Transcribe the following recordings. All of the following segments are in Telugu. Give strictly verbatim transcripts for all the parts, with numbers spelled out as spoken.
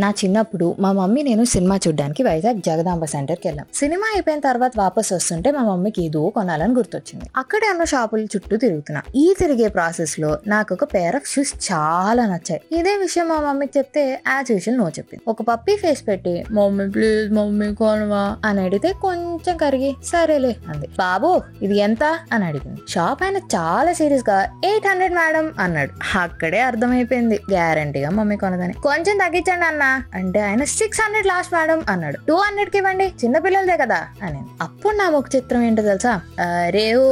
నా చిన్నప్పుడు మా మమ్మీ నేను సినిమా చూడడానికి వైజాగ్ జగదాంబ సెంటర్కి వెళ్ళాం. సినిమా అయిపోయిన తర్వాత వాపస్ వస్తుంటే మా మమ్మీకి ఏదో కొనాలని గుర్తొచ్చింది. అక్కడే ఉన్న షాపుల చుట్టూ తిరుగుతున్నా. ఈ తిరిగే ప్రాసెస్ లో నాకు ఒక పేర్ ఆఫ్ షూస్ చాలా నచ్చాయి. ఇదే విషయం మా మమ్మీకి చెప్తే యాజ్ యూజువల్ నో చెప్పింది. ఒక పప్పీ ఫేస్ పెట్టి మమ్మీ ప్లీజ్ మమ్మీ కొనవా అని అడిగితే కొంచెం కరిగి సరేలే అంది. బాబు ఇది ఎంత అని అడిగింది. షాప్ ఆయన చాలా సీరియస్ గా ఎయిట్ హండ్రెడ్ మేడం అన్నాడు. అక్కడే అర్థమైపోయింది గ్యారంటీగా మమ్మీ కొనదని. కొంచెం తగ్గించండి అన్న అంటే ఆయన సిక్స్ హండ్రెడ్ లాస్ట్ మేడం అన్నాడు. టూ హండ్రెడ్ కి ఇవ్వండి చిన్నపిల్లలదే కదా అని. అప్పుడు నా ఒక చిత్రం ఏంటో తెలుసా, రేవు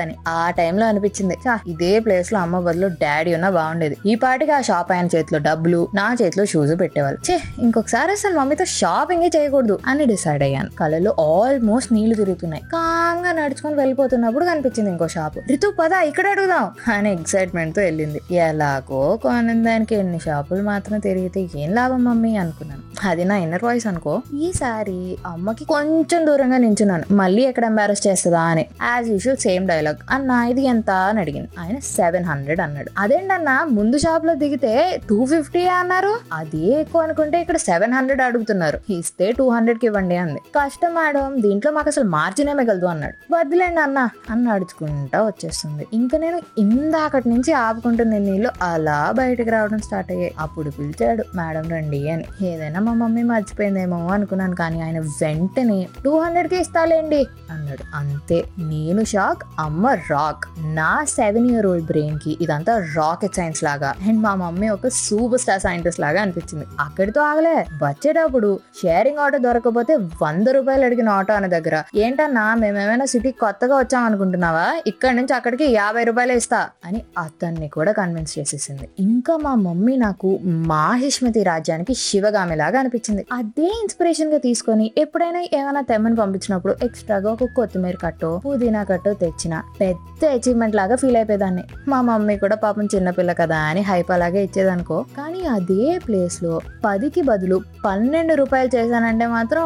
అని. ఆ టైంలో అనిపించింది ఇదే ప్లేస్ లో అమ్మ బదులు డాడీ ఉన్నా బాగుండేది. ఈ పాటికి ఆ షాప్ ఆయన చేతిలో డబ్బులు నా చేతిలో షూస్ పెట్టేవాళ్ళు. చే ఇంకొకసారి అసలు మమ్మీతో షాపింగ్ చేయకూడదు అని డిసైడ్ అయ్యాను. కళ్ళలో ఆల్మోస్ట్ నీళ్లు తిరుగుతున్నాయి. కామ్ గా నడుచుకుని వెళ్ళిపోతున్నప్పుడు కనిపించింది ఇంకో షాప్. రితు పద ఇక్కడ అడుగుదాం అని ఎక్సైట్మెంట్ తో వెళ్ళింది. ఎలాగో కొనందానికి ఎన్ని షాపులు మాత్రం తిరిగితే ఏం లాభం మమ్మీ అనుకున్నాను. అది నా ఇన్నర్ వాయిస్ అనుకో. ఈసారి అమ్మకి కొంచెం దూరంగా నించున్నాను, మళ్ళీ ఎక్కడ ఎంబారస్ చేస్తుందా అని. As usual same dialogue. అన్న ఇది ఎంత అని అడిగింది. ఆయన సెవెన్ హండ్రెడ్ అన్నాడు. అదేంటన్నా ముందు షాప్ లో దిగితే టూ ఫిఫ్టీ అన్నారు, అదే ఎక్కువ అనుకుంటే ఇక్కడ సెవెన్ హండ్రెడ్ అడుగుతున్నారు, ఇస్తే టూ హండ్రెడ్ కి ఇవ్వండి అంది. కష్టం మేడం దీంట్లో మాకు అసలు మార్జినే మిగలదు అన్నాడు. వద్దులేండి అన్న అని నడుచుకుంటా వచ్చేస్తుంది. ఇంకా నేను ఇందాకటి నుంచి ఆపుకుంటున్న నీళ్ళు అలా బయటకు రావడం స్టార్ట్ అయ్యాయి. అప్పుడు పిలిచాడు మేడం రండి అని. ఏదైనా మా మమ్మీ మర్చిపోయిందేమో అనుకున్నాను, కానీ ఆయన వెంటనే టూ హండ్రెడ్ కి ఇస్తాలేండి అన్నాడు. అంతే నేను షాక్, అమ్మ రాక్. నా సెవెన్ ఇయర్ ఓల్డ్ బ్రెయిన్ కి ఇదంతా రాకెట్ సైన్స్ లాగా అండ్ మా మమ్మీ ఒక సూపర్ స్టార్ సైంటిస్ట్ లాగా అనిపించింది. అక్కడితో ఆగలే. వచ్చేటప్పుడు షేరింగ్ ఆటో దొరకపోతే వంద రూపాయలు అడిగిన ఆటో అనే దగ్గర ఏంటన్నా మేమేమైనా సిటీ కొత్తగా వచ్చాం అనుకుంటున్నావా, ఇక్కడి నుంచి అక్కడికి యాభై రూపాయలు ఇస్తా అని అతన్ని కూడా కన్విన్స్ చేసేసింది. ఇంకా మా మమ్మీ నాకు మహిష్మతి రాజ్యానికి శివగామి లాగా అనిపించింది. అదే ఇన్స్పిరేషన్ గా తీసుకుని ఎప్పుడైనా ఏమైనా తెమ్మని పంపించినప్పుడు ఎక్స్ట్రాగా ఒక కొత్తిమీర కట్టో పుదీనా కట్టో తెచ్చిన పెద్ద అచీవ్మెంట్ లాగా ఫీల్ అయిపోయేదాన్ని. మా మమ్మీ కూడా పాపం చిన్నపిల్ల కదా అని హైప్ అలాగే ఇచ్చేదనుకో. కానీ అదే ప్లేస్ లో పదికి బదులు పన్నెండు రూపాయలు చేశానంటే మాత్రం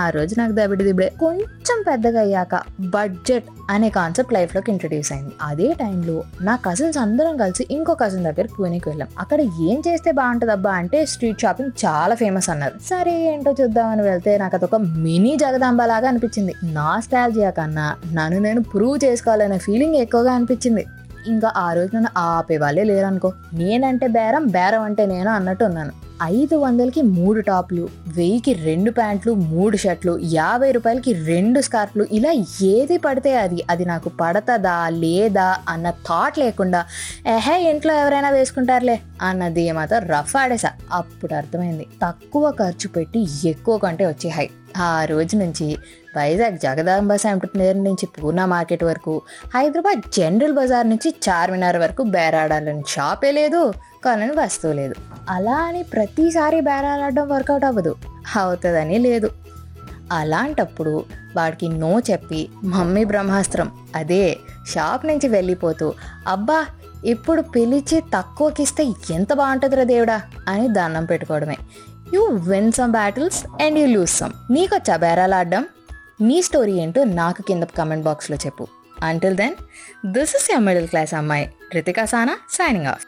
ఆ రోజు నాకు దబిడి దిబడే. కొంచెం పెద్దగా అయ్యాక బడ్జెట్ అనే కాన్సెప్ట్ లైఫ్ లోకి ఇంట్రడ్యూస్ అయింది. అదే టైంలో నా కజిన్స్ అందరం కలిసి ఇంకో కజిన్ దగ్గర పూణేకి వెళ్ళాం. అక్కడ ఏం చేస్తే బాగుంటుందబ్బా అంటే స్ట్రీట్ షాపింగ్ చాలా ఫేమస్ అన్నారు. సరే ఏంటో చూద్దామని వెళ్తే నాకు అదొక మినీ జగదాంబ లాగా అనిపించింది. నాస్టాల్జియా కన్నా నన్ను నేను ప్రూవ్ చేసుకోవాలనే ఫీలింగ్ ఎక్కువగా అనిపించింది. ఇంకా ఆ రోజు నన్ను ఆపే వాళ్ళే లేరనుకో. నేనంటే బేరం, బేరం అంటే నేను అన్నట్టు ఉన్నాను. ఐదు వందలకి మూడు టాప్లు, వెయ్యికి రెండు ప్యాంట్లు, మూడు షర్ట్లు, యాభై రూపాయలకి రెండు స్కార్ఫ్లు, ఇలా ఏది పడితే అది అది నాకు పడతదా లేదా అన్న థాట్ లేకుండా ఎహే ఇంట్లో ఎవరైనా వేసుకుంటారులే అన్నది ఏమాత్రం రఫ్ ఆడేసా. అప్పుడు అర్థమైంది తక్కువ ఖర్చు పెట్టి ఎక్కువ కంటే వచ్చే హై. ఆ రోజు నుంచి వైజాగ్ జగదాంబ సెంటర్ నుంచి పూనా మార్కెట్ వరకు, హైదరాబాద్ జనరల్ బజార్ నుంచి చార్మినార్ వరకు బేరాడాలని షాపే లేదు, కొనని వస్తువు లేదు. అలా అని ప్రతిసారి బేరాలాడడం వర్కౌట్ అవ్వదు, అవుతుందని లేదు. అలాంటప్పుడు వాడికి నో చెప్పి మమ్మీ బ్రహ్మాస్త్రం అదే షాప్ నుంచి వెళ్ళిపోతూ అబ్బా ఇప్పుడు పిలిచి తక్కువకిస్తే ఎంత బాగుంటుందిరా దేవుడా అని దండం పెట్టుకోవడమే. You win some battles and you lose some. నీకొచ్చా బేరాలాడడం? నీ స్టోరీ ఏంటో నాకు కింద కామెంట్ బాక్స్లో చెప్పు. Until then, this is your middle class అమ్మాయి రితికా సానా సైనింగ్ ఆఫ్.